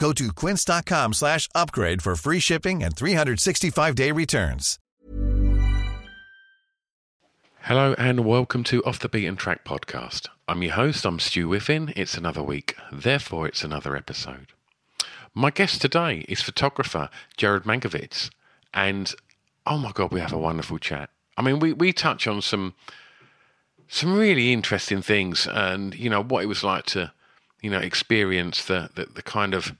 Go to quince.com/upgrade for free shipping and 365-day returns. Hello and welcome to Off the Beaten Track podcast. I'm your host, I'm Stu Whiffin. It's another week, therefore it's another episode. My guest today is photographer Gered Mankowitz, and oh my God, we have a wonderful chat. I mean, we touch on some really interesting things, and you know what it was like to, you know, experience the kind of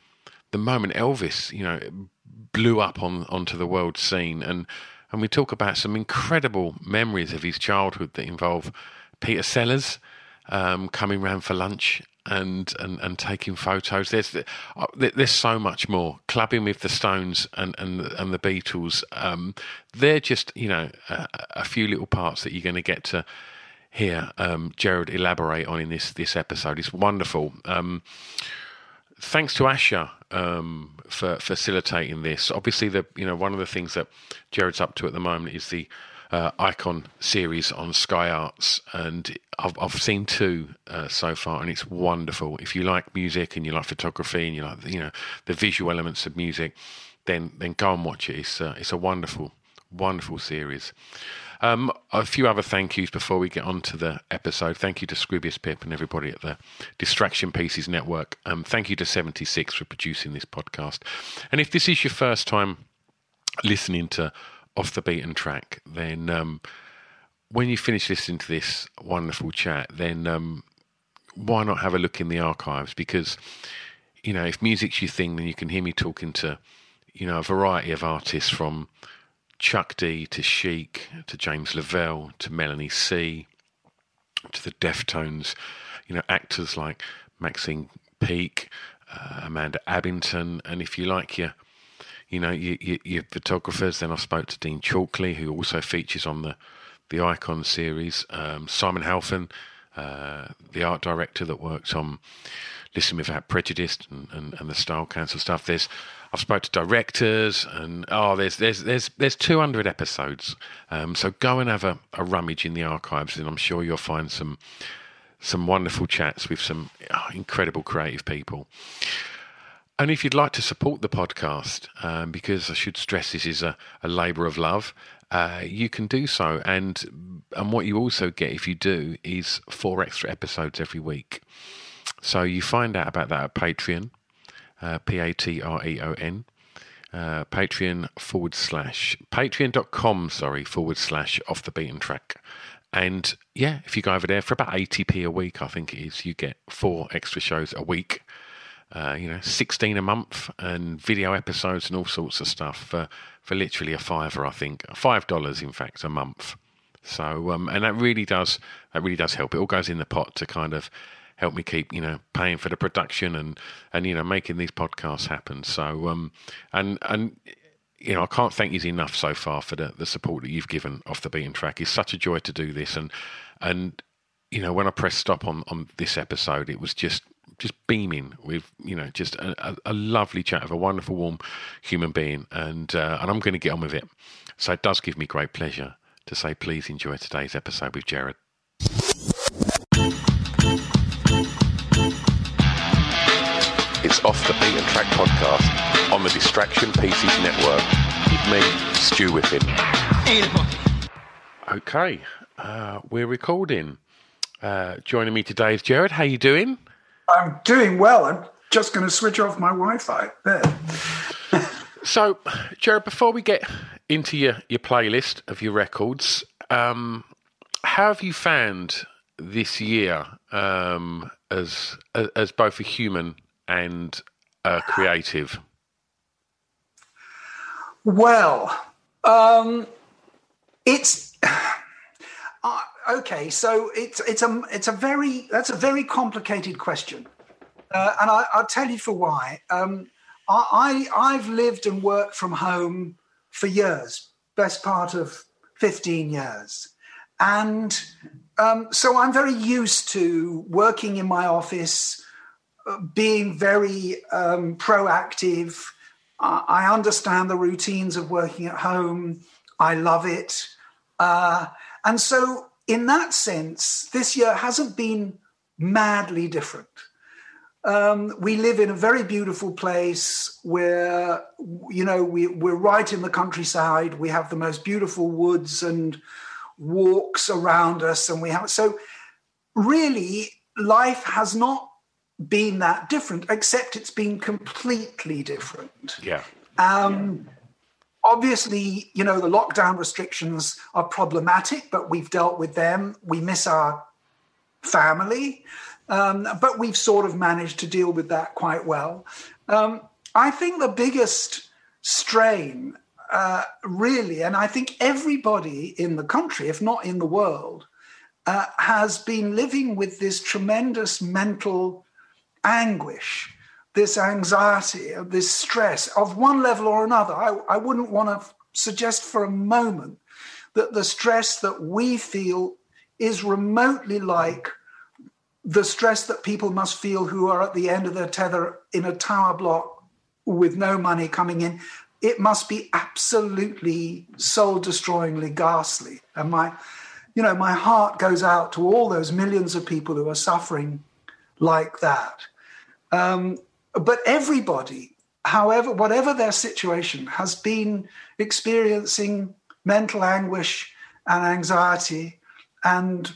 the moment Elvis, you know, blew up onto the world scene, and we talk about some incredible memories of his childhood that involve Peter Sellers coming round for lunch and taking photos. There's so much more. Clubbing with the Stones and the Beatles. They're just, you know, a few little parts that you're going to get to hear Gered elaborate on in this episode. It's wonderful. Thanks to Asha for facilitating this. Obviously, one of the things that Gered's up to at the moment is the Icon series on Sky Arts, and I've seen two so far, and it's wonderful. If you like music and you like photography and you like, you know, the visual elements of music, then go and watch it. It's a wonderful, wonderful series. A few other thank yous before we get on to the episode. Thank you to Scribius Pip and everybody at the Distraction Pieces Network. Thank you to 76 for producing this podcast. And if this is your first time listening to Off the Beaten Track, then when you finish listening to this wonderful chat, then why not have a look in the archives? Because, you know, if music's your thing, then you can hear me talking to, you know, a variety of artists from Chuck D to Chic to James Lavelle to Melanie C to the Deftones, you know, actors like Maxine Peake, Amanda Abington, and if you like your photographers, then I spoke to Dean Chalkley, who also features on the Icon series, Simon Halfon, the art director that worked on Listen Without Prejudice and the Style Council stuff. I've spoke to directors, and there's 200 episodes. So go and have a rummage in the archives, and I'm sure you'll find some wonderful chats with some incredible creative people. And if you'd like to support the podcast, because I should stress this is a labour of love, you can do so. And what you also get if you do is 4 extra episodes every week. So you find out about that at Patreon. Patreon, patreon.com// Off the Beaten Track. And yeah, if you go over there for about 80p a week, I think it is, you get 4 extra shows a week, 16 a month, and video episodes and all sorts of stuff for literally $5, I think, $5 in fact, a month. So, and that really does help. It all goes in the pot to kind of help me keep, you know, paying for the production and you know, making these podcasts happen. So, and you know, I can't thank you enough so far for the support that you've given Off the Beaten Track. It's such a joy to do this. And you know, when I pressed stop on this episode, it was just beaming with, you know, just a lovely chat of a wonderful, warm human being. And I'm going to get on with it. So it does give me great pleasure to say, please enjoy today's episode with Gered. It's Off the Beaten Track podcast on the Distraction Pieces Network with me, Stu Whiffin. Okay, we're recording. Joining me today is Gered. How you doing? I'm doing well. I'm just going to switch off my Wi-Fi. There. So, Gered, before we get into your playlist of your records, how have you found this year as both a human and a creative? Well, it's okay. So it's a very complicated question, and I'll tell you for why. I've lived and worked from home for years, best part of 15 years. And so I'm very used to working in my office, being very proactive. I understand the routines of working at home. I love it. And so in that sense, this year hasn't been madly different. We live in a very beautiful place where, you know, we're right in the countryside. We have the most beautiful woods and walks around us. And we have, so really life has not been that different, except it's been completely different. Yeah. Obviously, you know, the lockdown restrictions are problematic, but we've dealt with them. We miss our family. But we've sort of managed to deal with that quite well. I think the biggest strain, really, and I think everybody in the country, if not in the world, has been living with this tremendous mental anguish, this anxiety, this stress of one level or another. I wouldn't want to suggest for a moment that the stress that we feel is remotely like the stress that people must feel who are at the end of their tether in a tower block with no money coming in. It must be absolutely soul-destroyingly ghastly. And my heart goes out to all those millions of people who are suffering like that. But everybody, however, whatever their situation, has been experiencing mental anguish and anxiety, and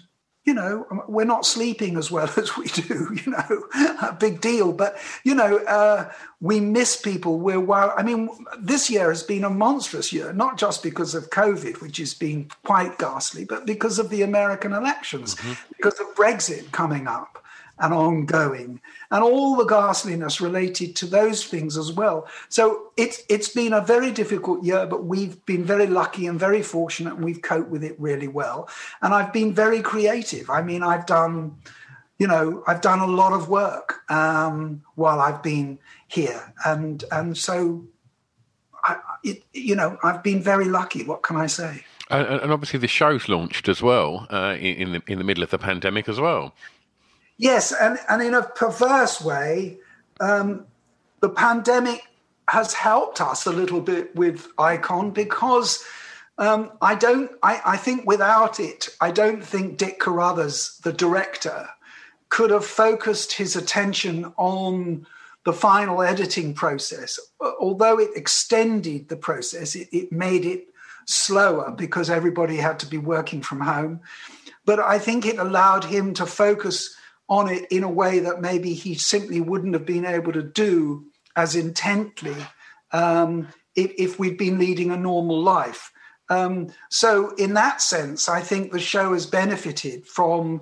you know, we're not sleeping as well as we do, you know, a big deal. But, you know, we miss people. We're wild. I mean, this year has been a monstrous year, not just because of COVID, which has been quite ghastly, but because of the American elections, because of Brexit coming up and ongoing, and all the ghastliness related to those things as well. So it's been a very difficult year, but we've been very lucky and very fortunate, and we've coped with it really well. And I've been very creative. I mean, I've done a lot of work while I've been here, and so I've been very lucky. What can I say? And obviously, the show's launched as well in the middle of the pandemic as well. Yes, and in a perverse way, the pandemic has helped us a little bit with Icon, because I think without it, I don't think Dick Carruthers, the director, could have focused his attention on the final editing process. Although it extended the process, it made it slower because everybody had to be working from home. But I think it allowed him to focus on it in a way that maybe he simply wouldn't have been able to do as intently if we'd been leading a normal life. So in that sense, I think the show has benefited from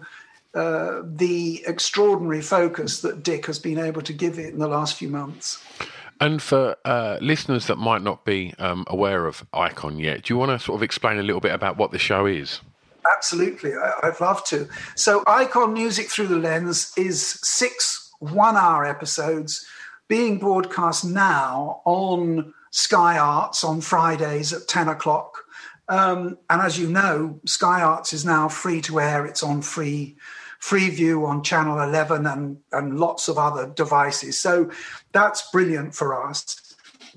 the extraordinary focus that Dick has been able to give it in the last few months. And for listeners that might not be aware of Icon yet, do you want to sort of explain a little bit about what the show is? Absolutely, I'd love to. So Icon Music Through the Lens is 6 one-hour episodes being broadcast now on Sky Arts on Fridays at 10 o'clock. And as you know, Sky Arts is now free to air. It's on Freeview on Channel 11 and lots of other devices. So that's brilliant for us.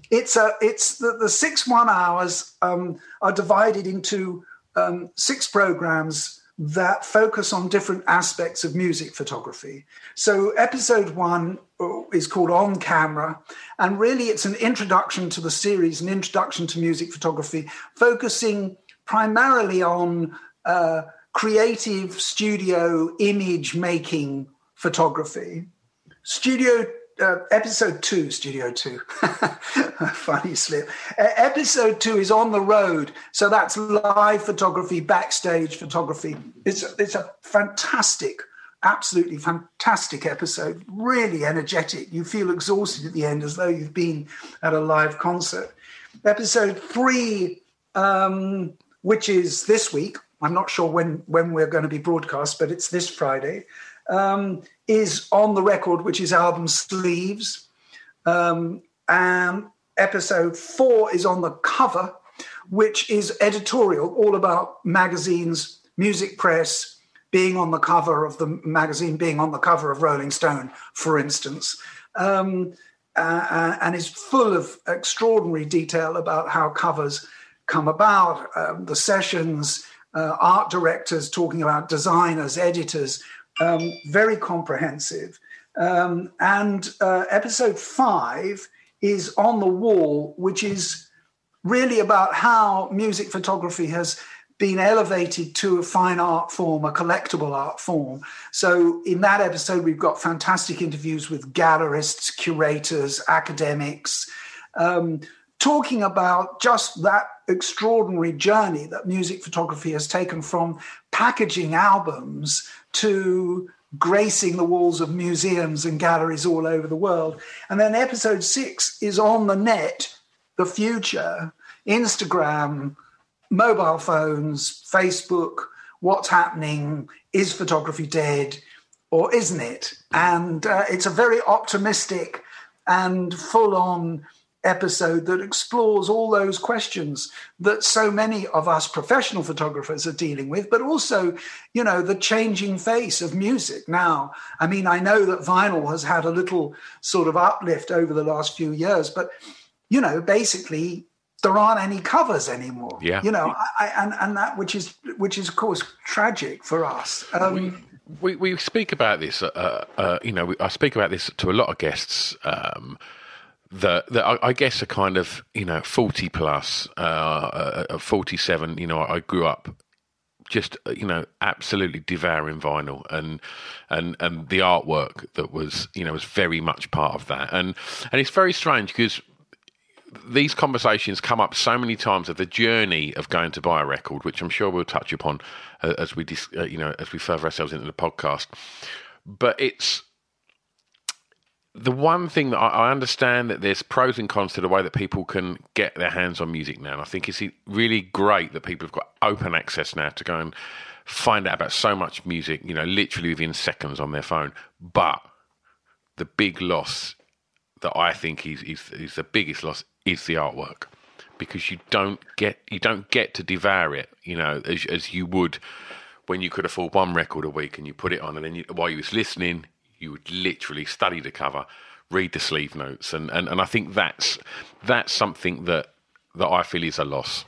It's the 6 one-hours are divided into 6 programs that focus on different aspects of music photography. So episode 1 is called On Camera, and really it's an introduction to the series, an introduction to music photography, focusing primarily on creative studio image-making photography. Studio episode 2, Studio 2. Funny slip. Episode 2 is on the road. So that's live photography, backstage photography. It's a fantastic, absolutely fantastic episode. Really energetic. You feel exhausted at the end as though you've been at a live concert. Episode 3, which is this week. I'm not sure when we're going to be broadcast, but it's this Friday. Is on the record, which is album sleeves. And episode 4 is on the cover, which is editorial, all about magazines, music press, being on the cover of the magazine, being on the cover of Rolling Stone, for instance. And is full of extraordinary detail about how covers come about, the sessions, art directors talking about designers, editors. Very comprehensive. And episode 5 is On the Wall, which is really about how music photography has been elevated to a fine art form, a collectible art form. So in that episode, we've got fantastic interviews with gallerists, curators, academics, talking about just that extraordinary journey that music photography has taken from packaging albums to gracing the walls of museums and galleries all over the world. And then episode 6 is on the net, the future, Instagram, mobile phones, Facebook, what's happening, is photography dead or isn't it? And it's a very optimistic and full-on episode that explores all those questions that so many of us professional photographers are dealing with, but also, you know, the changing face of music now. I mean, I know that vinyl has had a little sort of uplift over the last few years, but, you know, basically there aren't any covers anymore. Yeah. You know, and that which is of course tragic for us. We speak about this. You know, I speak about this to a lot of guests. That I guess a kind of, you know, 40 plus, 47, you know, I grew up just, you know, absolutely devouring vinyl and the artwork that was, you know, was very much part of that. And it's very strange because these conversations come up so many times of the journey of going to buy a record, which I'm sure we'll touch upon as we, you know, as we further ourselves into the podcast. But it's, the one thing that I understand that there's pros and cons to the way that people can get their hands on music now. And I think it's really great that people have got open access now to go and find out about so much music, you know, literally within seconds on their phone. But the big loss that I think is the biggest loss is the artwork, because you don't get to devour it, you know, as you would when you could afford one record a week and you put it on, and then while you was listening, you would literally study the cover, read the sleeve notes, and I think that's something that I feel is a loss.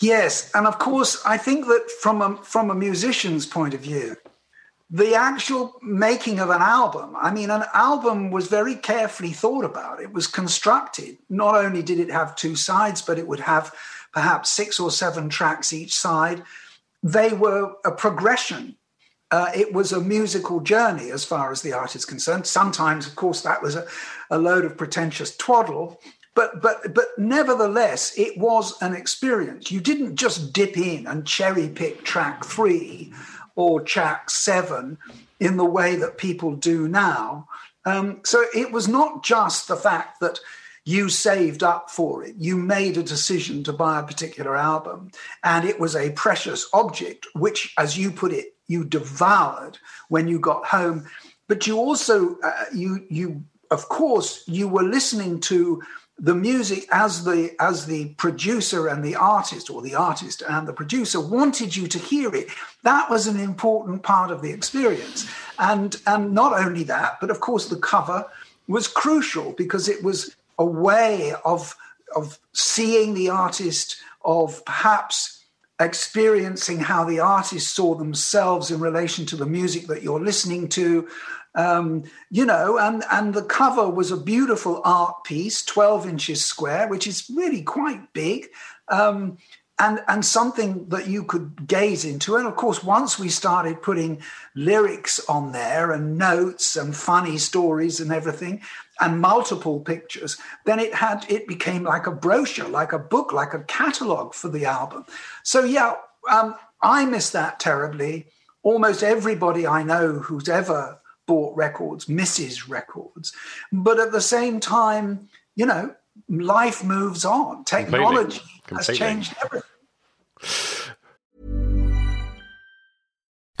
Yes, and of course, I think that from a musician's point of view, the actual making of an album, I mean, an album was very carefully thought about. It was constructed. Not only did it have two sides, but it would have perhaps 6 or 7 tracks each side. They were a progression. It was a musical journey as far as the art is concerned. Sometimes, of course, that was a load of pretentious twaddle, but nevertheless, it was an experience. You didn't just dip in and cherry pick track 3 or track 7 in the way that people do now. So it was not just the fact that you saved up for it. You made a decision to buy a particular album, and it was a precious object, which, as you put it, you devoured when you got home. But you also, of course, you were listening to the music as the producer and the artist, or the artist and the producer, wanted you to hear it. That was an important part of the experience. And not only that, but of course the cover was crucial, because it was a way of seeing the artist, of perhaps experiencing how the artists saw themselves in relation to the music that you're listening to, you know, and the cover was a beautiful art piece, 12 inches square, which is really quite big, and something that you could gaze into. And of course, once we started putting lyrics on there and notes and funny stories and everything and multiple pictures, then it became like a brochure, like a book, like a catalogue for the album. So yeah, I miss that terribly. Almost everybody I know who's ever bought records misses records. But at the same time, you know, life moves on. Technology has changed everything.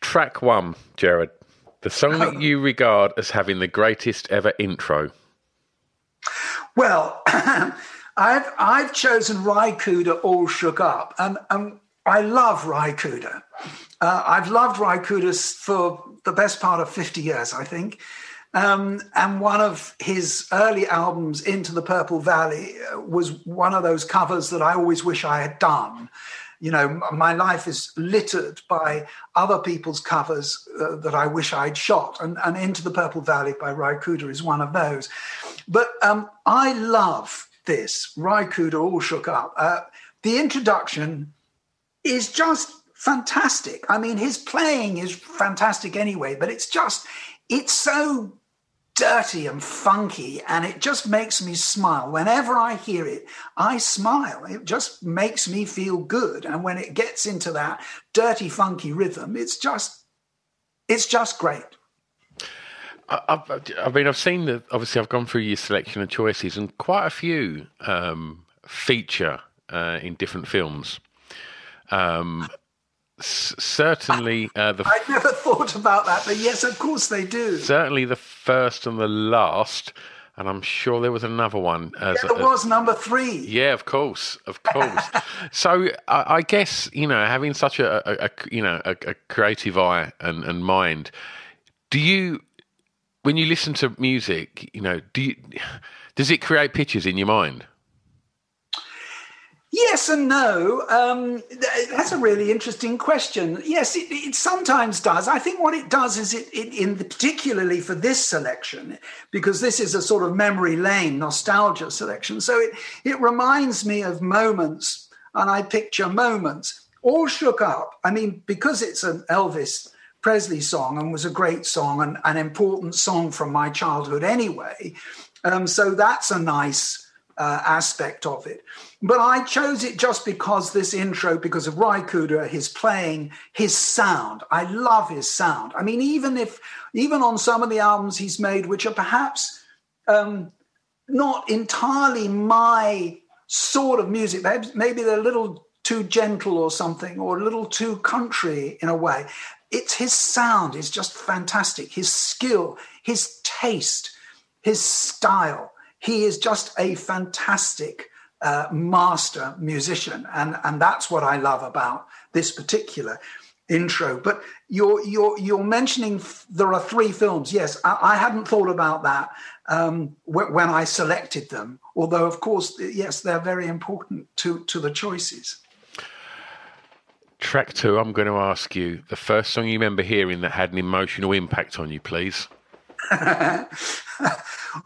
Track one, Gered, the song that you regard as having the greatest ever intro. Well, I've chosen Ry Cooder, All Shook Up, and I love Ry Cooder. I've loved Ry Cooder for the best part of 50 years, I think. And one of his early albums, Into the Purple Valley, was one of those covers that I always wish I had done. You know, my life is littered by other people's covers that I wish I'd shot. And Into the Purple Valley by Ry Cooder is one of those. But I love this, Ry Cooder, All Shook Up. The introduction is just fantastic. I mean, his playing is fantastic anyway, but it's so dirty and funky, and it just makes me smile. Whenever I hear it, I smile. It just makes me feel good. And when it gets into that dirty, funky rhythm, it's just great. I've seen that. Obviously, I've gone through your selection of choices, and quite a few feature in different films. Certainly, I never thought about that, but yes, of course they do. Certainly, the first and the last, and I'm sure there was another one. There was number 3. Yeah, of course. So I guess, you know, having such a creative eye and mind, do you, when you listen to music, you know, does it create pictures in your mind? Yes and no. That's a really interesting question. Yes, it sometimes does. I think what it does is particularly for this selection, because this is a sort of memory lane nostalgia selection. So it reminds me of moments, and I picture moments. All Shook Up. I mean, because it's an Elvis Presley song and was a great song and an important song from my childhood anyway. So that's a nice aspect of it. But I chose it just because this intro, because of Ry Cooder, his playing, his sound. I love his sound. I mean, even on some of the albums he's made, which are perhaps not entirely my sort of music, maybe they're a little too gentle or something, or a little too country in a way. It's his sound is just fantastic. His skill, his taste, his style. He is just a fantastic master musician, and that's what I love about this particular intro. But you're mentioning there are three films. Yes, I hadn't thought about that when I selected them. Although, of course, yes, they're very important to the choices. Track two, I'm going to ask you the first song you remember hearing that had an emotional impact on you, please.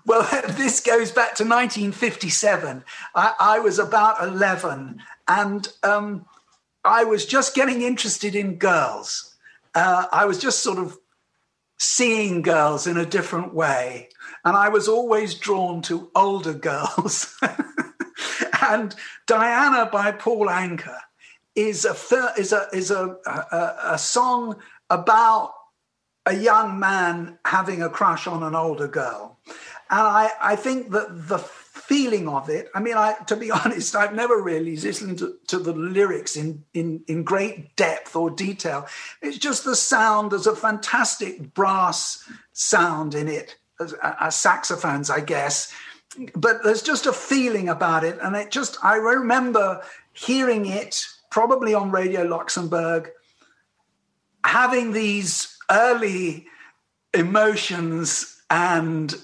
Well, this goes back to 1957. I was about 11, and I was just getting interested in girls. I was just sort of seeing girls in a different way, and I was always drawn to older girls. And Diana by Paul Anka is a song about a young man having a crush on an older girl. And I think that the feeling of it, I mean, to be honest, I've never really listened to the lyrics in great depth or detail. It's just the sound. There's a fantastic brass sound in it, as saxophones, I guess. But there's just a feeling about it. And I remember hearing it probably on Radio Luxembourg, having these early emotions and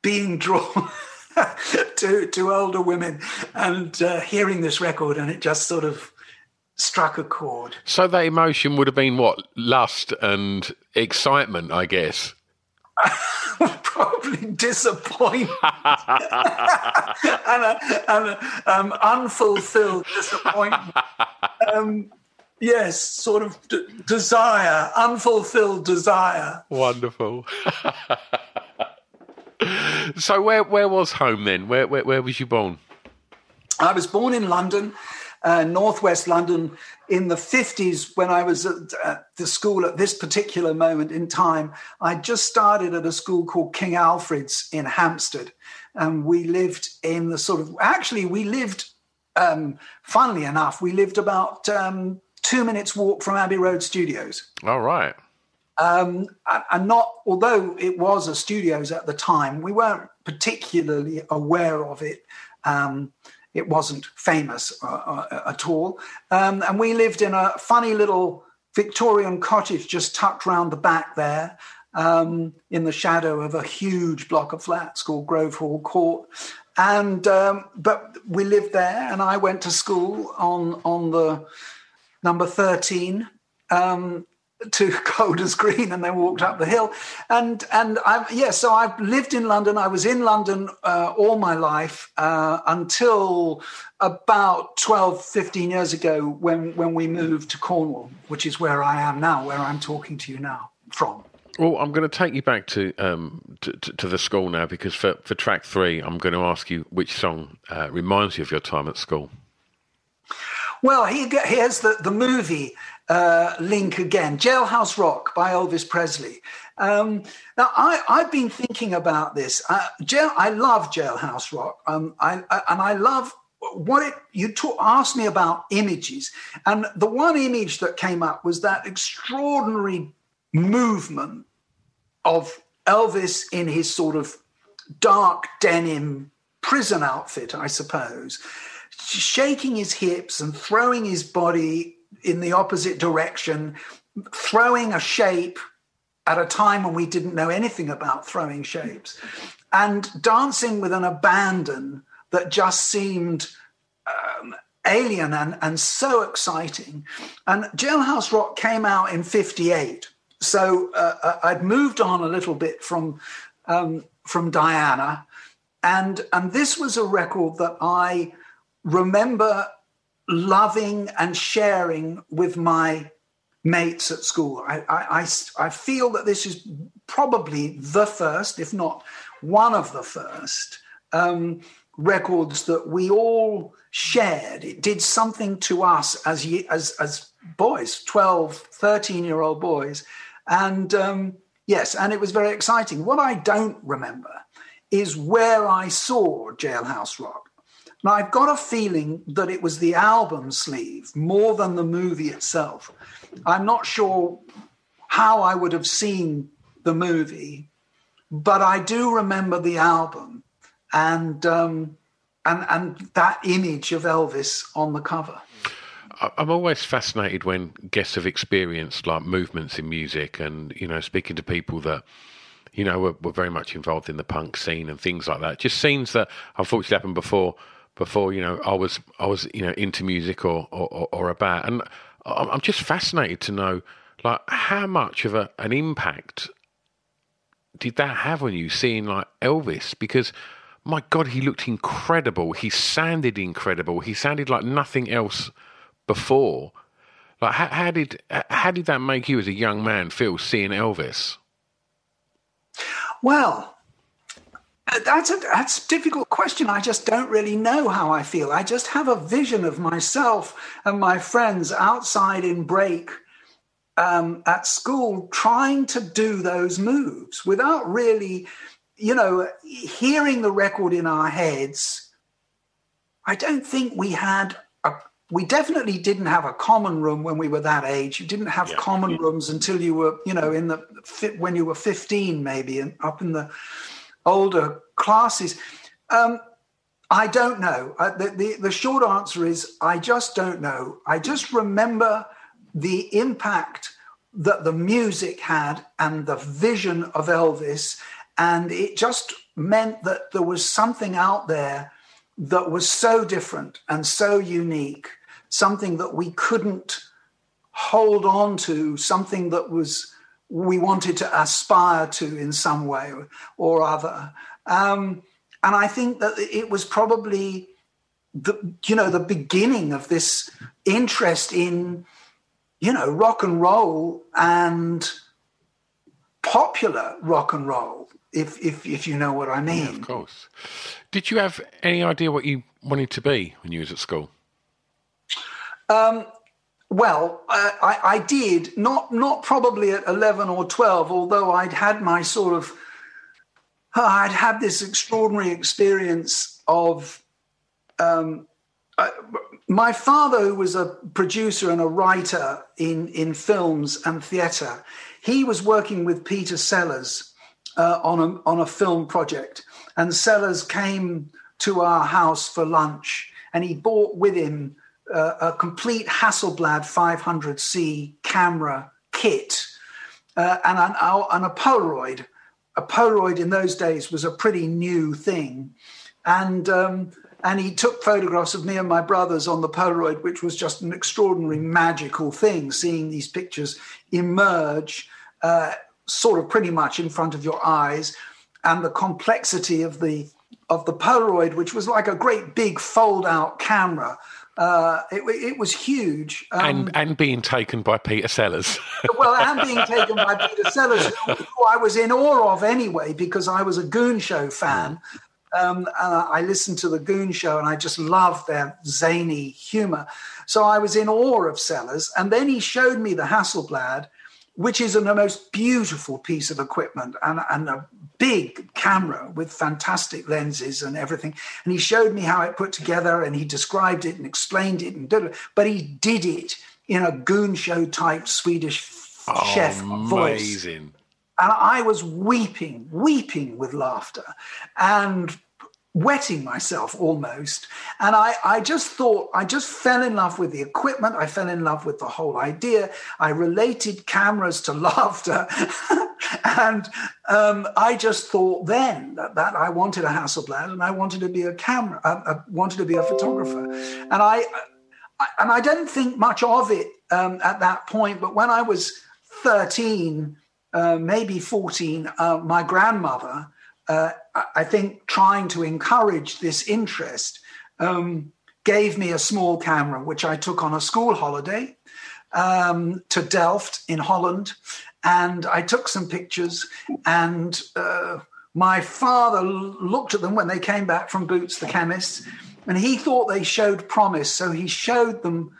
being drawn to older women and hearing this record, and it just sort of struck a chord. So that emotion would have been what? Lust and excitement, I guess. Probably disappointment and unfulfilled disappointment. Yes, sort of desire, unfulfilled desire. Wonderful. So where was home then? Where was you born? I was born in London, northwest London, in the 50s when I was at the school at this particular moment in time. I just started at a school called King Alfred's in Hampstead, and we lived in the sort of... Actually, we lived, funnily enough, we lived about... 2 minutes walk from Abbey Road Studios. All right. And not, although it was a studios at the time, we weren't particularly aware of it. It wasn't famous at all. And we lived in a funny little Victorian cottage just tucked round the back there, in the shadow of a huge block of flats called Grove Hall Court. And but we lived there, and I went to school on the... number 13 to Golders Green, and then walked up the hill. So I've lived in London. I was in London all my life until about 12, 15 years ago when we moved to Cornwall, which is where I am now, where I'm talking to you now from. Well, I'm going to take you back to the school now, because for track three, I'm going to ask you which song reminds you of your time at school. Well, here's the movie link again, Jailhouse Rock by Elvis Presley. Now, I've been thinking about this. I love Jailhouse Rock, and I love what you asked me about images. And the one image that came up was that extraordinary movement of Elvis in his sort of dark denim prison outfit, I suppose, shaking his hips and throwing his body in the opposite direction, throwing a shape at a time when we didn't know anything about throwing shapes, and dancing with an abandon that just seemed alien and so exciting. And Jailhouse Rock came out in 58. So I'd moved on a little bit from Diana, and this was a record that I remember loving and sharing with my mates at school. I feel that this is probably the first, if not one of the first, records that we all shared. It did something to us as boys, 12, 13-year-old boys. And and it was very exciting. What I don't remember is where I saw Jailhouse Rock. Now, I've got a feeling that it was the album sleeve more than the movie itself. I'm not sure how I would have seen the movie, but I do remember the album and that image of Elvis on the cover. I'm always fascinated when guests have experienced like movements in music, and you know, speaking to people that you know were very much involved in the punk scene and things like that. Just scenes that unfortunately happened before you know I was you know into music or about, and I'm just fascinated to know like how much of an impact did that have on you seeing like Elvis, because my God, he looked incredible. He sounded incredible. He sounded like nothing else before. Like, how did that make you as a young man feel seeing Elvis? Well, that's a difficult question. I just don't really know how I feel. I just have a vision of myself and my friends outside in break at school trying to do those moves without really... you know, hearing the record in our heads, I don't think we definitely didn't have a common room when we were that age. You didn't have common rooms until you were, you know, when you were 15 maybe, and up in the older classes. I don't know. The short answer is I just don't know. I just remember the impact that the music had and the vision of Elvis. And it just meant that there was something out there that was so different and so unique, something that we couldn't hold on to, something that was we wanted to aspire to in some way or other. And I think that it was probably the beginning of this interest in, you know, rock and roll and popular rock and roll. If you know what I mean. Yeah, of course. Did you have any idea what you wanted to be when you was at school? I did. Not probably at 11 or 12, although I'd had my sort of... I'd had this extraordinary experience of... my father, who was a producer and a writer in films and theatre, he was working with Peter Sellers... on a film project, and Sellers came to our house for lunch, and he brought with him a complete Hasselblad 500C camera kit and a Polaroid. A Polaroid in those days was a pretty new thing, and he took photographs of me and my brothers on the Polaroid, which was just an extraordinary magical thing, seeing these pictures emerge sort of pretty much in front of your eyes, and the complexity of the Polaroid, which was like a great big fold-out camera. It was huge. And being taken by Peter Sellers. Well, and being taken by Peter Sellers, who I was in awe of anyway, because I was a Goon Show fan. And I listened to the Goon Show, and I just loved their zany humour. So I was in awe of Sellers. And then he showed me the Hasselblad, which is the most beautiful piece of equipment and a big camera with fantastic lenses and everything. And he showed me how it put together, and he described it and explained it and did it. But he did it in a Goon Show type Swedish chef voice. Amazing. And I was weeping with laughter and wetting myself almost. And I just fell in love with the equipment. I fell in love with the whole idea. I related cameras to laughter. And I just thought then that I wanted a Hasselblad, and I wanted to be a camera. I wanted to be a photographer. And I didn't think much of it at that point. But when I was 13, maybe 14, my grandmother, I think trying to encourage this interest, gave me a small camera, which I took on a school holiday to Delft in Holland. And I took some pictures, and my father looked at them when they came back from Boots the chemist, and he thought they showed promise. So he showed them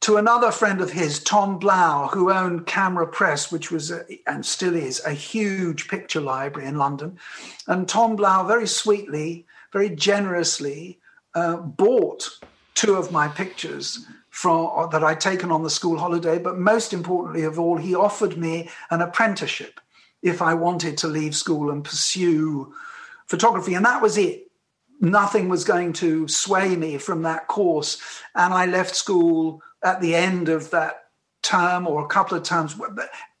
to another friend of his, Tom Blau, who owned Camera Press, which was and still is a huge picture library in London. And Tom Blau very sweetly, very generously bought two of my pictures that I'd taken on the school holiday. But most importantly of all, he offered me an apprenticeship if I wanted to leave school and pursue photography. And that was it. nothing was going to sway me from that course. And I left school at the end of that term, or a couple of terms,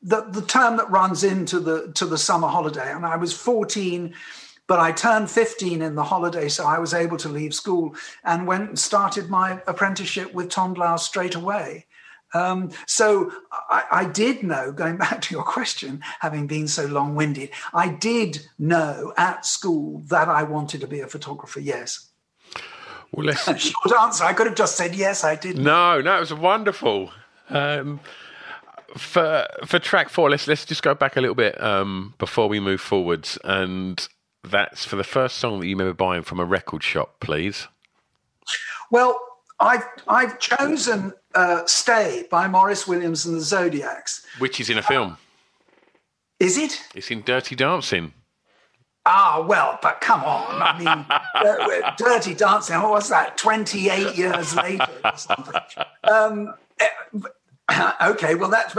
the term that runs into the summer holiday. And I was 14, but I turned 15 in the holiday, so I was able to leave school and went and started my apprenticeship with Tom Blau straight away. So I did know, going back to your question, having been so long-winded, I did know at school that I wanted to be a photographer, yes. Well, short answer, I could have just said yes, I did. No, it was wonderful. For track four, let's just go back a little bit before we move forwards, and that's for the first song that you remember buying from a record shop, please. Well, I've chosen "Stay" by Maurice Williams and the Zodiacs, which is in a film. Is it? It's in Dirty Dancing. Ah, well, but come on. I mean, Dirty Dancing, what was that, 28 years later or something? Okay, well, that's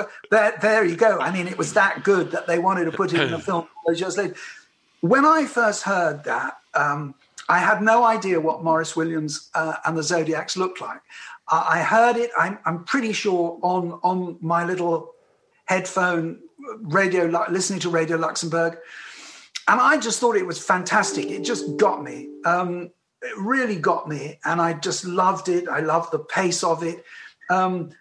there you go. I mean, it was that good that they wanted to put it in a film just later. When I first heard that, I had no idea what Maurice Williams and the Zodiacs looked like. I heard it, I'm pretty sure, on my little headphone, listening to Radio Luxembourg. And I just thought it was fantastic. It just got me. It really got me. And I just loved it. I loved the pace of it.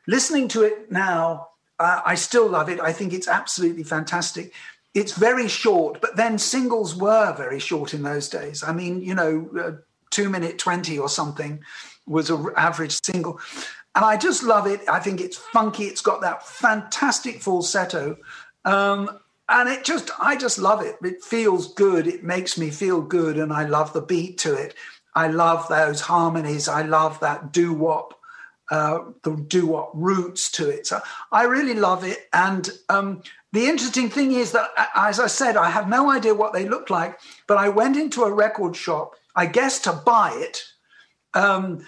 Listening to it now, I still love it. I think it's absolutely fantastic. It's very short, but then singles were very short in those days. I mean, 2 minute 20 or something was an average single. And I just love it. I think it's funky. It's got that fantastic falsetto. And I just love it. It feels good. It makes me feel good. And I love the beat to it. I love those harmonies. I love that doo-wop, the doo-wop roots to it. So I really love it. And the interesting thing is that, as I said, I had no idea what they looked like, but I went into a record shop, I guess, to buy it. And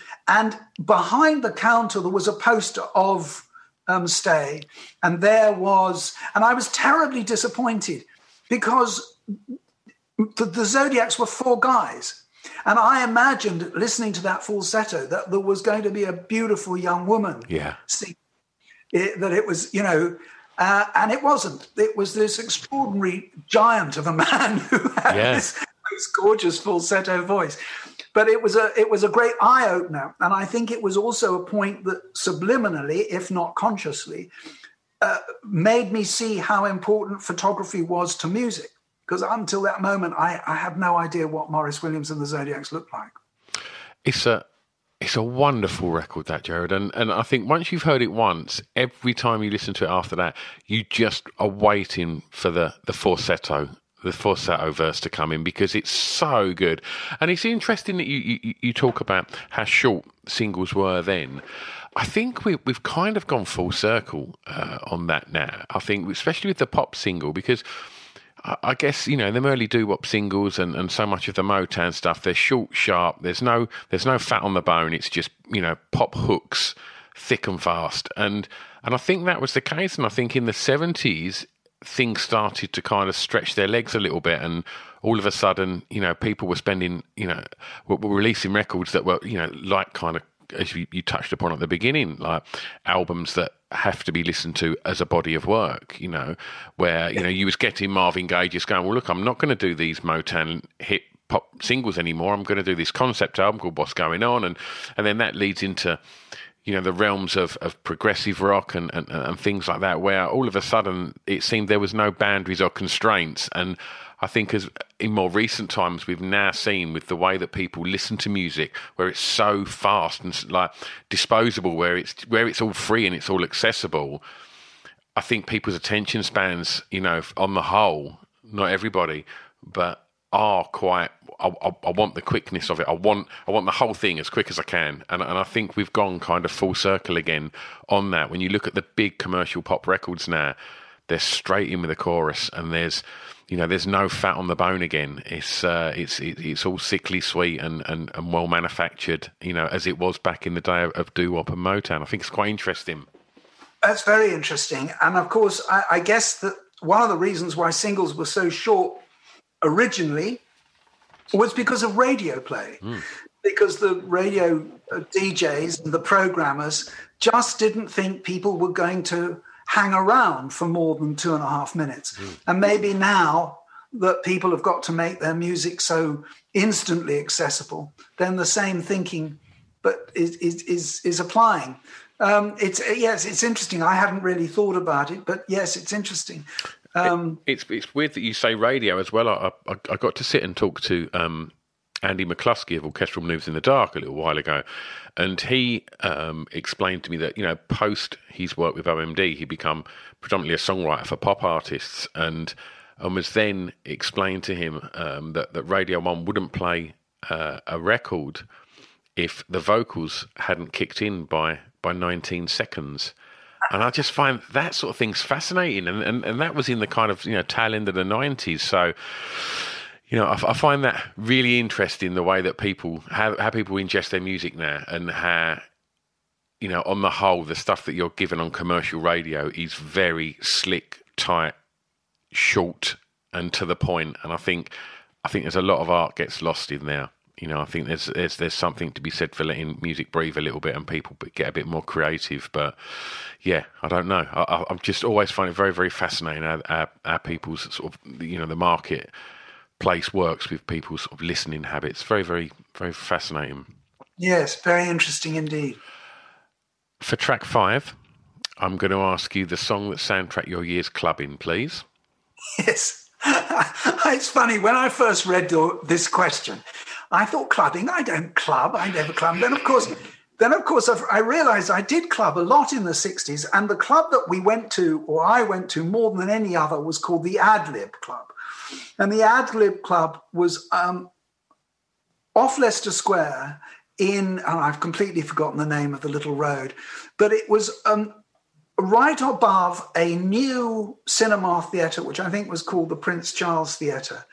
behind the counter, there was a poster of Stay, and I was terribly disappointed because the Zodiacs were four guys, and I imagined, listening to that falsetto, that there was going to be a beautiful young woman. Yeah, that it was, and it wasn't. It was this extraordinary giant of a man who had this gorgeous falsetto voice. But it was a great eye-opener, and I think it was also a point that subliminally, if not consciously, made me see how important photography was to music, because until that moment, I had no idea what Maurice Williams and the Zodiacs looked like. It's a wonderful record, that, Gered, and I think once you've heard it once, every time you listen to it after that, you just are waiting for the falsetto verse to come in, because it's so good. And it's interesting that you talk about how short singles were then. I think we've kind of gone full circle on that now. I think, especially with the pop single, because I guess, them early doo-wop singles and so much of the Motown stuff, they're short, sharp. There's no fat on the bone. It's just, pop hooks, thick and fast. And I think that was the case. And I think in the 70s, things started to kind of stretch their legs a little bit, and all of a sudden, people were spending, were releasing records that were, like, kind of, as you touched upon at the beginning, like albums that have to be listened to as a body of work, where, you was getting Marvin Gaye just going, well, look, I'm not going to do these Motown hit pop singles anymore. I'm going to do this concept album called What's Going On. And then that leads into, the realms of progressive rock and things like that, where all of a sudden it seemed there was no boundaries or constraints. And I think, as in more recent times, we've now seen with the way that people listen to music, where it's so fast and like disposable, where it's all free and it's all accessible. I think people's attention spans, on the whole, not everybody, but are quite. I want the quickness of it. I want the whole thing as quick as I can. And I think we've gone kind of full circle again on that. When you look at the big commercial pop records now, they're straight in with the chorus, and there's, there's no fat on the bone again. It's all sickly sweet and well manufactured, as it was back in the day of doo-wop and Motown. I think it's quite interesting. That's very interesting. And of course, I guess that one of the reasons why singles were so short originally was because of radio play, because the radio DJs and the programmers just didn't think people were going to hang around for more than 2.5 minutes. And maybe now that people have got to make their music so instantly accessible, then the same thinking but is applying. It's interesting. I hadn't really thought about it, but yes, it's interesting. It's weird that you say radio as well. I got to sit and talk to Andy McCluskey of Orchestral Maneuvers in the Dark a little while ago, and he explained to me that, you know, post his work with OMD, he became predominantly a songwriter for pop artists, and was then explained to him that Radio 1 wouldn't play a record if the vocals hadn't kicked in by 19 seconds. And I just find that sort of thing's fascinating. And that was in the kind of, you know, tail end of the 90s. So, you know, I find that really interesting, the way that people, how people ingest their music now, and how, you know, on the whole, the stuff that you're given on commercial radio is very slick, tight, short, and to the point. And I think there's a lot of art gets lost in there. You know, I think there's something to be said for letting music breathe a little bit and people get a bit more creative. But yeah, I don't know. I just always find it very, very fascinating how people's sort of, you know, the market place works with people's sort of listening habits. Very, very, very fascinating. Yes, very interesting indeed. For track 5, I'm going to ask you the song that soundtracked your year's clubbing, please. Yes. It's funny, when I first read this question, I thought clubbing, I don't club, I never club. Then, of course, I realised I did club a lot in the 60s, and the club that we went to, or I went to more than any other, was called the Ad-Lib Club. And the Ad-Lib Club was off Leicester Square in, and I've completely forgotten the name of the little road, but it was right above a new cinema theatre, which I think was called the Prince Charles Theatre.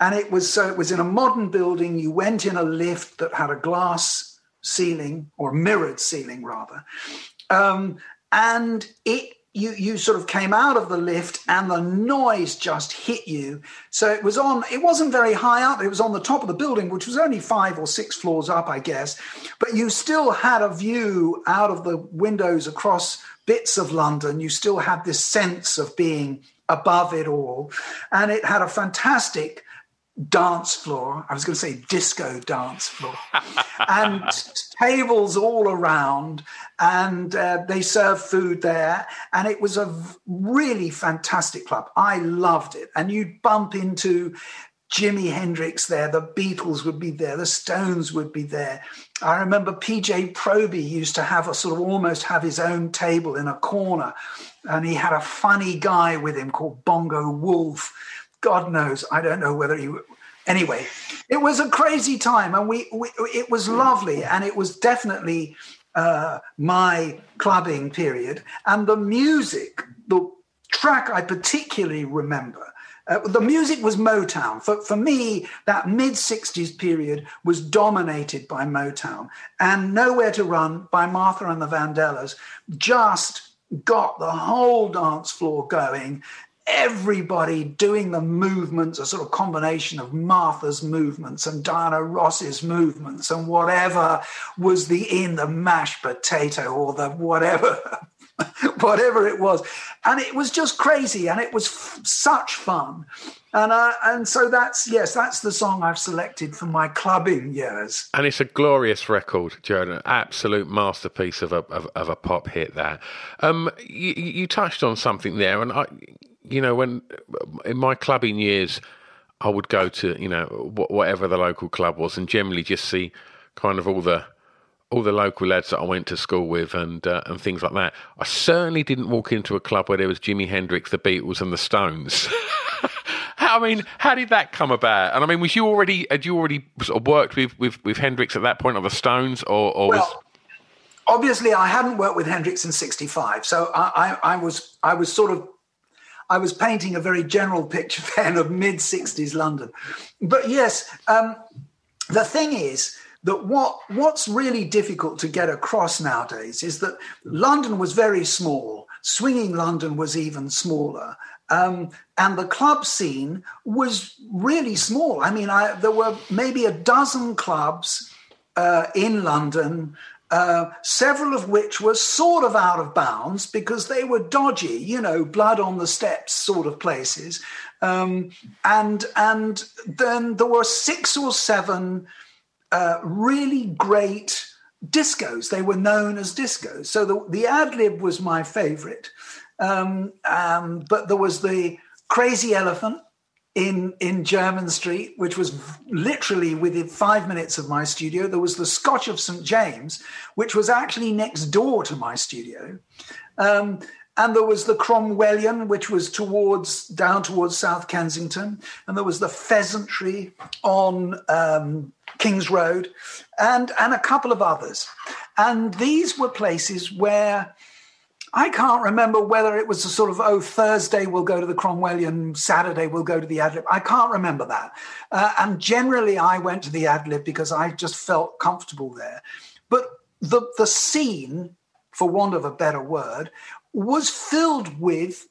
And it was in a modern building. You went in a lift that had a glass ceiling, or mirrored ceiling rather, and you sort of came out of the lift, and the noise just hit you. So it was on. It wasn't very high up. It was on the top of the building, which was only 5 or 6 floors up, I guess. But you still had a view out of the windows across bits of London. You still had this sense of being above it all, and it had a fantastic dance floor. I was going to say disco dance floor, and tables all around, and they served food there, and it was a really fantastic club. I loved it. And you'd bump into Jimi Hendrix there, the Beatles would be there, the Stones would be there. I remember PJ Proby used to have a sort of almost have his own table in a corner, and he had a funny guy with him called Bongo Wolf. God knows, I don't know whether you... Anyway, it was a crazy time, and it was lovely, and it was definitely my clubbing period. And the music, the track I particularly remember, the music was Motown. For me, that mid-60s period was dominated by Motown, and Nowhere to Run by Martha and the Vandellas just got the whole dance floor going. Everybody doing the movements, a sort of combination of Martha's movements and Diana Ross's movements and whatever was the mashed potato or the whatever it was. And it was just crazy, and it was such fun. And so that's the song I've selected for my clubbing years. And it's a glorious record, Gered, an absolute masterpiece of a pop hit there. You touched on something there, and I... You know, when in my clubbing years, I would go to, you know, whatever the local club was, and generally just see kind of all the local lads that I went to school with and things like that. I certainly didn't walk into a club where there was Jimi Hendrix, the Beatles, and the Stones. I mean, how did that come about? And I mean, had you already sort of worked with Hendrix at that point, or the Stones, or obviously I hadn't worked with Hendrix in '65, so I was sort of. I was painting a very general picture then of mid-60s London. But yes, the thing is that what's really difficult to get across nowadays is that London was very small. Swinging London was even smaller. And the club scene was really small. I mean, there were maybe a dozen clubs in London, several of which were sort of out of bounds because they were dodgy, you know, blood on the steps sort of places. And then there were 6 or 7 really great discos. They were known as discos. So the Ad-Lib was my favorite. But there was the Crazy Elephant in German Street, which was literally within 5 minutes of my studio. There was the Scotch of St. James, which was actually next door to my studio. And there was the Cromwellian, which was down towards South Kensington. And there was the Pheasantry on King's Road and a couple of others. And these were places where I can't remember whether it was a sort of, oh, Thursday we'll go to the Cromwellian, Saturday we'll go to the Ad-Lib. I can't remember that. And generally I went to the Ad-Lib because I just felt comfortable there. But the scene, for want of a better word, was filled with,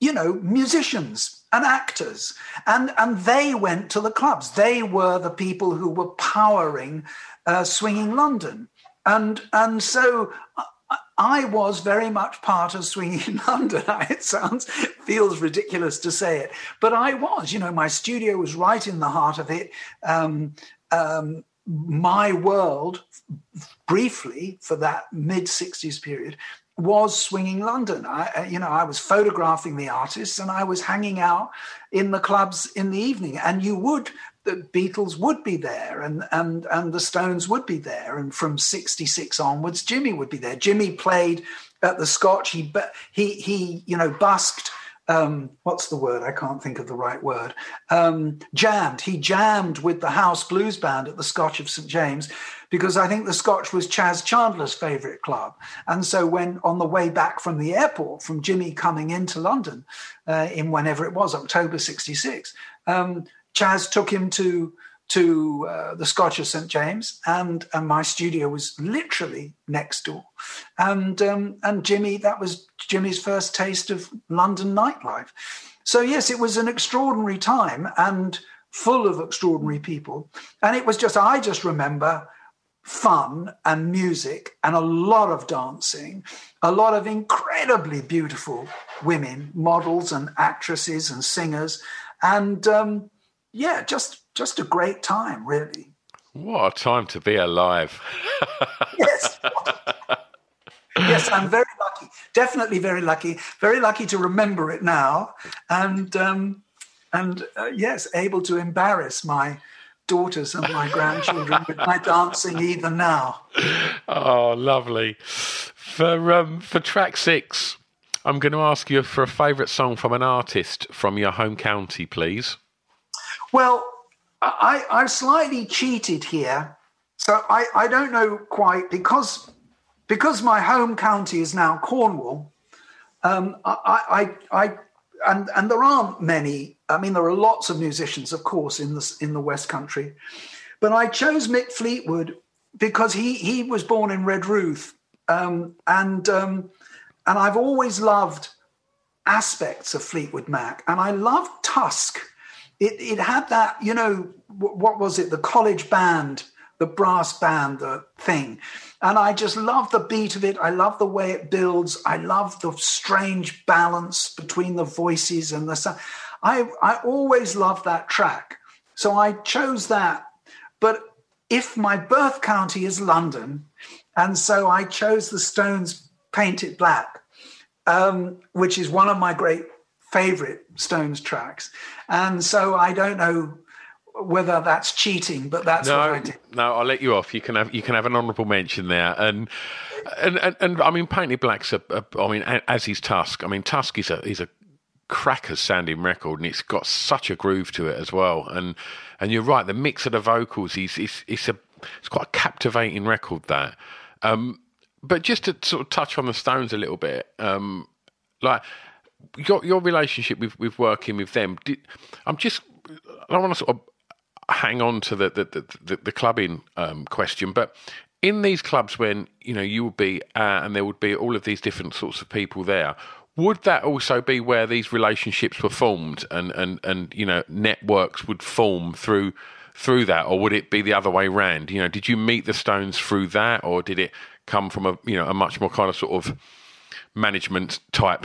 you know, musicians and actors. And they went to the clubs. They were the people who were powering Swinging London. And so I was very much part of Swinging London. It feels ridiculous to say it, but I was. You know, my studio was right in the heart of it. My world, briefly, for that mid-'60s period, was Swinging London. I was photographing the artists and I was hanging out in the clubs in the evening. And the Beatles would be there and the Stones would be there. And from 66 onwards, Jimmy would be there. Jimmy played at the Scotch. He busked. What's the word? I can't think of the right word. Jammed. He jammed with the House Blues Band at the Scotch of St. James because I think the Scotch was Chas Chandler's favourite club. And so when on the way back from the airport, from Jimmy coming into London in whenever it was, October 66, Chas took him to the Scotch of St. James, and my studio was literally next door. And Jimmy, that was Jimmy's first taste of London nightlife. So yes, it was an extraordinary time and full of extraordinary people. And it was I just remember fun and music and a lot of dancing, a lot of incredibly beautiful women, models and actresses and singers. And just a great time, really. What a time to be alive. Yes. Yes, I'm very lucky. Definitely very lucky. Very lucky to remember it now. And able to embarrass my daughters and my grandchildren with my dancing even now. Oh, lovely. For track 6, I'm going to ask you for a favourite song from an artist from your home county, please. Well, I've slightly cheated here, so I don't know quite, because my home county is now Cornwall, and there aren't many. I mean, there are lots of musicians, of course, in the West Country, but I chose Mick Fleetwood because he was born in Redruth, and I've always loved aspects of Fleetwood Mac, and I love Tusk. It had that, you know, what was it? The college band, the brass band, the thing. And I just love the beat of it. I love the way it builds. I love the strange balance between the voices and the sound. I always loved that track. So I chose that. But if my birth county is London, and so I chose the Stones' Paint It Black, which is one of my great favorite Stones tracks, and so I don't know whether that's cheating, but that's what I did. No, I'll let you off. You can have an honourable mention there, and I mean, Painted Black's as is Tusk. I mean, Tusk is a cracker sounding record, and it's got such a groove to it as well. And you're right, the mix of the vocals is quite a captivating record. That, but just to sort of touch on the Stones a little bit, Your relationship with working with them. I don't want to sort of hang on to the clubbing question, but in these clubs when you would be and there would be all of these different sorts of people there, Would that also be where these relationships were formed, and you know, networks would form through that, or would it be the other way around? You know, did you meet the Stones through that, or did it come from a much more kind of sort of management type,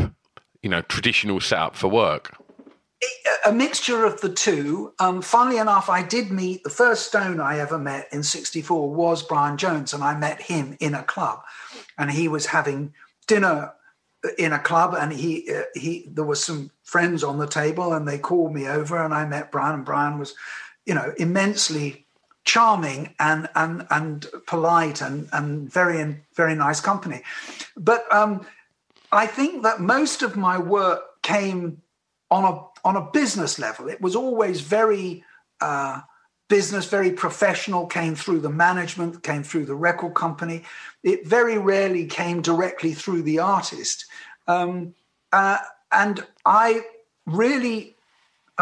you know, traditional setup for work? A mixture of the two. Funnily enough, I did meet, the first Stone I ever met in 1964 was Brian Jones, and I met him in a club, and he was having dinner in a club, and there was some friends on the table, and they called me over, and I met Brian, and Brian was, you know, immensely charming and polite and very, very nice company. But I think that most of my work came on a business level. It was always very business, very professional, came through the management, came through the record company. It very rarely came directly through the artist. And I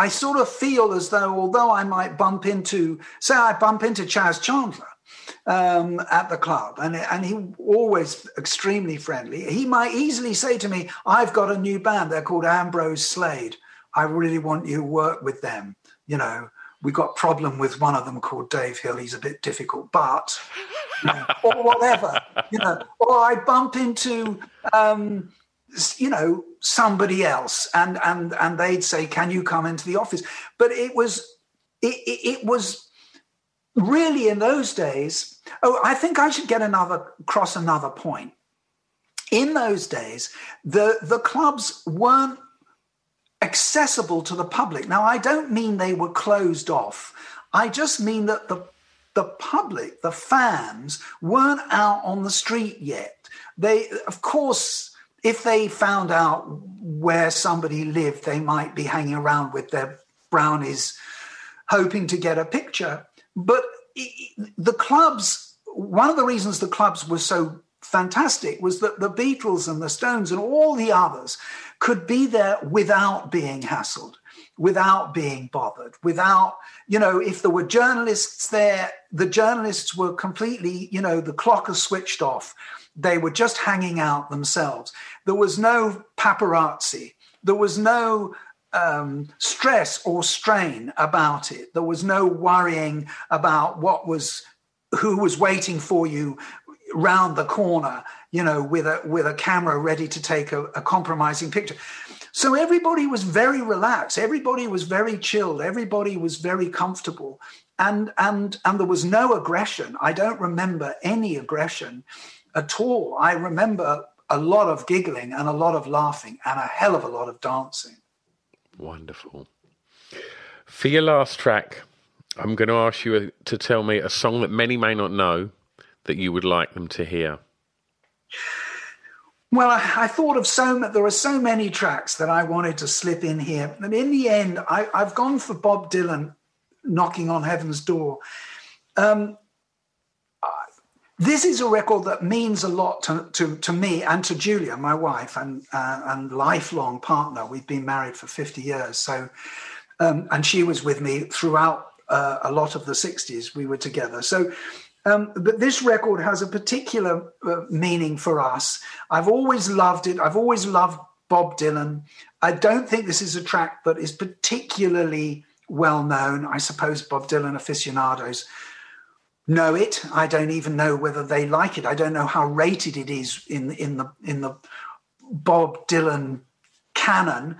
sort of feel as though, although I might bump into Chas Chandler at the club, and he always extremely friendly, he might easily say to me, I've got a new band, they're called Ambrose Slade. I really want you to work with them, you know. We got a problem with one of them called Dave Hill. He's a bit difficult, but, you know, or whatever, you know. Or I bump into, you know, somebody else, and they'd say, "Can you come into the office?" But it was really in those days. Oh, I think I should cross another point. In those days, the clubs weren't accessible to the public. Now, I don't mean they were closed off. I just mean that the public, the fans, weren't out on the street yet. They, of course, if they found out where somebody lived, they might be hanging around with their brownies, hoping to get a picture. But the clubs, one of the reasons the clubs were so fantastic was that the Beatles and the Stones and all the others could be there without being hassled, without being bothered, without, you know, if there were journalists there, the journalists were completely, you know, the clock has switched off. They were just hanging out themselves. There was no paparazzi. There was no stress or strain about it. There was no worrying about who was waiting for you round the corner, you know, with a camera ready to take a compromising picture. So everybody was very relaxed. Everybody was very chilled. Everybody was very comfortable. And there was no aggression. I don't remember any aggression at all. I remember a lot of giggling and a lot of laughing and a hell of a lot of dancing. Wonderful. For your last track, I'm going to ask you to tell me a song that many may not know that you would like them to hear? Well, I thought of there are so many tracks that I wanted to slip in here. And in the end, I've gone for Bob Dylan, Knocking on Heaven's Door. This is a record that means a lot to me and to Julia, my wife and lifelong partner. We've been married for 50 years. So, and she was with me throughout a lot of the 60s. We were together. So, but this record has a particular meaning for us. I've always loved it. I've always loved Bob Dylan. I don't think this is a track that is particularly well known. I suppose Bob Dylan aficionados know it. I don't even know whether they like it. I don't know how rated it is in the Bob Dylan canon.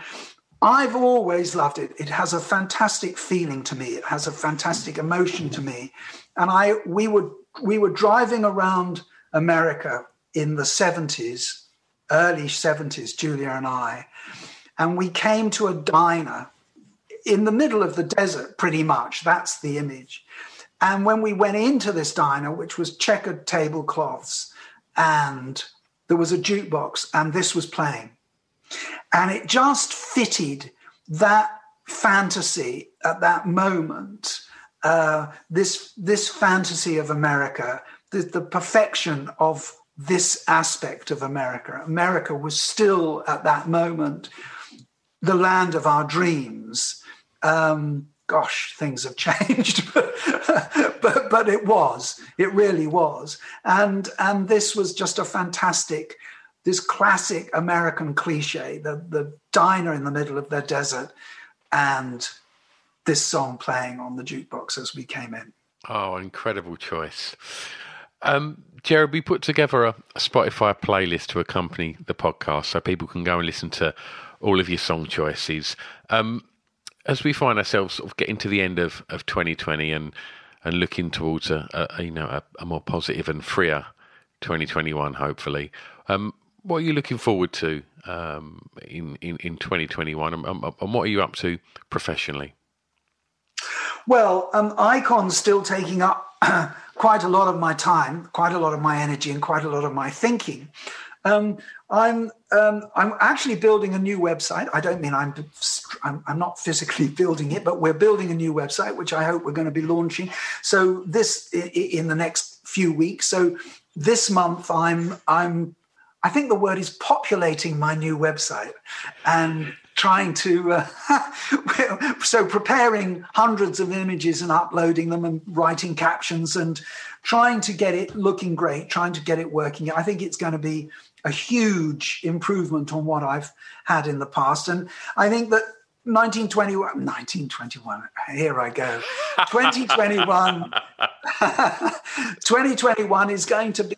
I've always loved it. It has a fantastic feeling to me. It has a fantastic emotion to me. And we were driving around America in the 70s, early 70s, Julia and I, and we came to a diner in the middle of the desert, pretty much. That's the image. And when we went into this diner, which was checkered tablecloths, and there was a jukebox, and this was playing. And it just fitted that fantasy at that moment. This fantasy of America, the perfection of this aspect of America. America was still, at that moment, the land of our dreams. Gosh, things have changed, but it was. It really was. And this was just a fantastic, this classic American cliche, the diner in the middle of the desert and this song playing on the jukebox as we came in. Oh, incredible choice. Gered, we put together a Spotify playlist to accompany the podcast so people can go and listen to all of your song choices. As we find ourselves sort of getting to the end of 2020 and looking towards a more positive and freer 2021, hopefully, what are you looking forward to in 2021, and what are you up to professionally? Well, Icon's still taking up quite a lot of my time, quite a lot of my energy, and quite a lot of my thinking. I'm actually building a new website. I don't mean I'm not physically building it, but we're building a new website, which I hope we're going to be launching. So this in the next few weeks. So this month I think the word is populating my new website and trying to, so preparing hundreds of images and uploading them and writing captions and trying to get it looking great, trying to get it working. I think it's going to be a huge improvement on what I've had in the past. And I think that 2021 is going to be,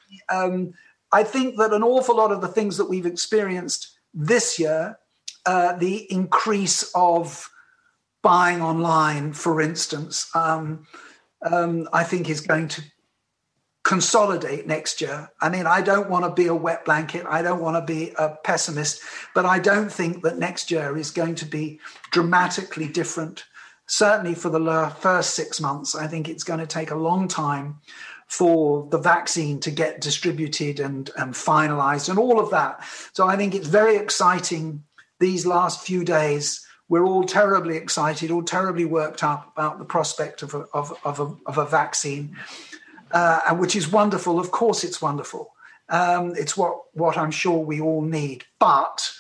I think that an awful lot of the things that we've experienced this year, the increase of buying online, for instance, I think is going to consolidate next year. I mean, I don't want to be a wet blanket. I don't want to be a pessimist, but I don't think that next year is going to be dramatically different. Certainly for the first 6 months, I think it's going to take a long time for the vaccine to get distributed and finalized and all of that. So I think it's very exciting. These last few days, we're all terribly excited, all terribly worked up about the prospect of a vaccine, which is wonderful. Of course, it's wonderful. It's what I'm sure we all need, but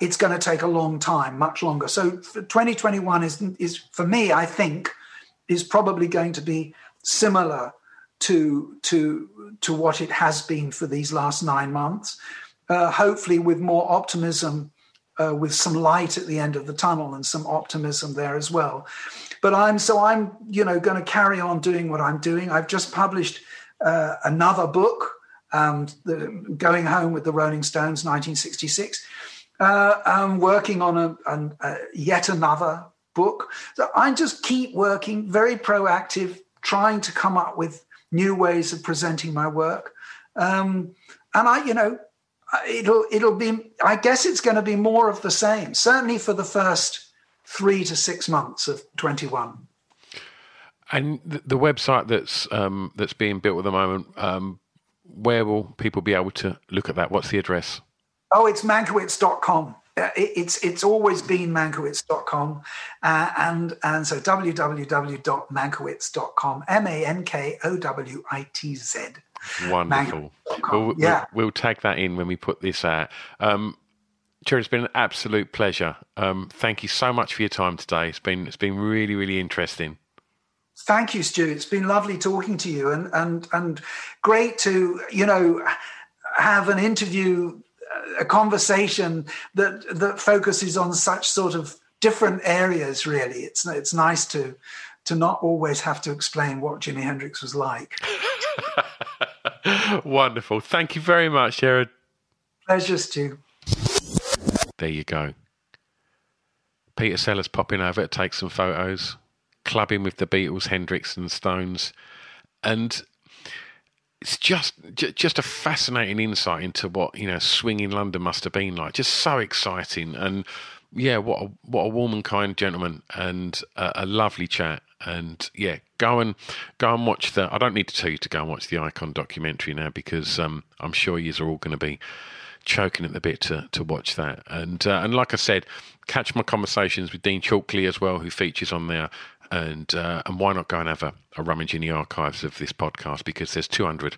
it's going to take a long time, much longer. So 2021 is for me, I think, is probably going to be similar to what it has been for these last 9 months, hopefully with more optimism, with some light at the end of the tunnel and some optimism there as well. But I'm going to carry on doing what I'm doing. I've just published another book, Going Home with the Rolling Stones, 1966. I'm working on a yet another book. So I just keep working, very proactive, trying to come up with new ways of presenting my work. And it'll be, I guess it's going to be more of the same, certainly for the first 3 to 6 months of 21. And the website that's being built at the moment, where will people be able to look at that? What's the address? Oh, it's mankowitz.com. It's always been mankowitz.com, and so www.mankowitz.com, mankowitz. Wonderful. We'll tag that in when we put this out. Gered, it's been an absolute pleasure. Thank you so much for your time today. It's been really, really interesting. Thank you, Stu. It's been lovely talking to you, and great to have an interview. A conversation that focuses on such sort of different areas. Really, it's nice to not always have to explain what Jimi Hendrix was like. Wonderful. Thank you very much, Gered. Pleasure, Stu. There you go. Peter Sellers popping over to take some photos, clubbing with the Beatles, Hendrix, and Stones, and. It's just a fascinating insight into what Swinging London must have been like. Just so exciting, and yeah, what a warm and kind gentleman, and a lovely chat. And yeah, go and watch the. I don't need to tell you to go and watch the Icon documentary now because I'm sure yous are all going to be choking at the bit to watch that. And like I said, catch my conversations with Dean Chalkley as well, who features on there. And why not go and have a rummage in the archives of this podcast, because there's 200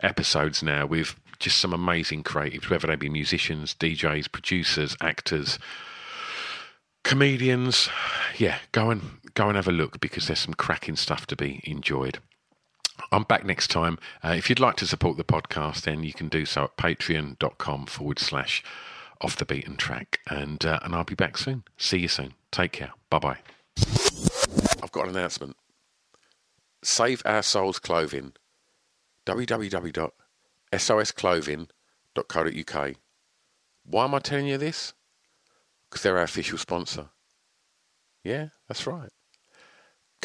episodes now with just some amazing creatives, whether they be musicians, DJs, producers, actors, comedians. Yeah, go and have a look, because there's some cracking stuff to be enjoyed. I'm back next time. If you'd like to support the podcast, then you can do so at patreon.com/offthebeatentrack. And I'll be back soon. See you soon. Take care. Bye-bye. I've got an announcement. Save Our Souls Clothing. www.sosclothing.co.uk. Why am I telling you this? Because they're our official sponsor. Yeah, that's right.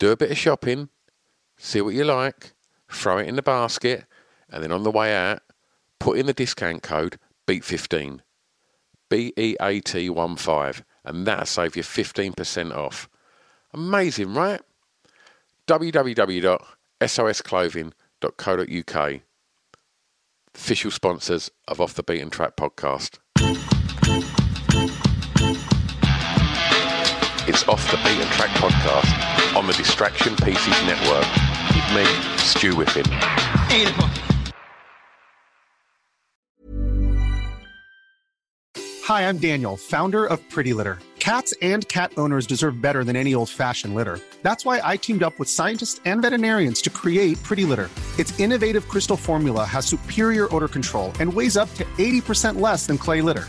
do a bit of shopping, see what you like, throw it in the basket, and then on the way out, put in the discount code BEAT15, B-E-A-T-1-5, and that'll save you 15% off. Amazing, right? www.sosclothing.co.uk, official sponsors of Off the Beaten Track podcast. It's Off the Beaten Track podcast on the Distraction Pieces Network with me, Stu Whiffin. Hi, I'm Daniel, founder of Pretty Litter. Cats and cat owners deserve better than any old-fashioned litter. That's why I teamed up with scientists and veterinarians to create Pretty Litter. Its innovative crystal formula has superior odor control and weighs up to 80% less than clay litter.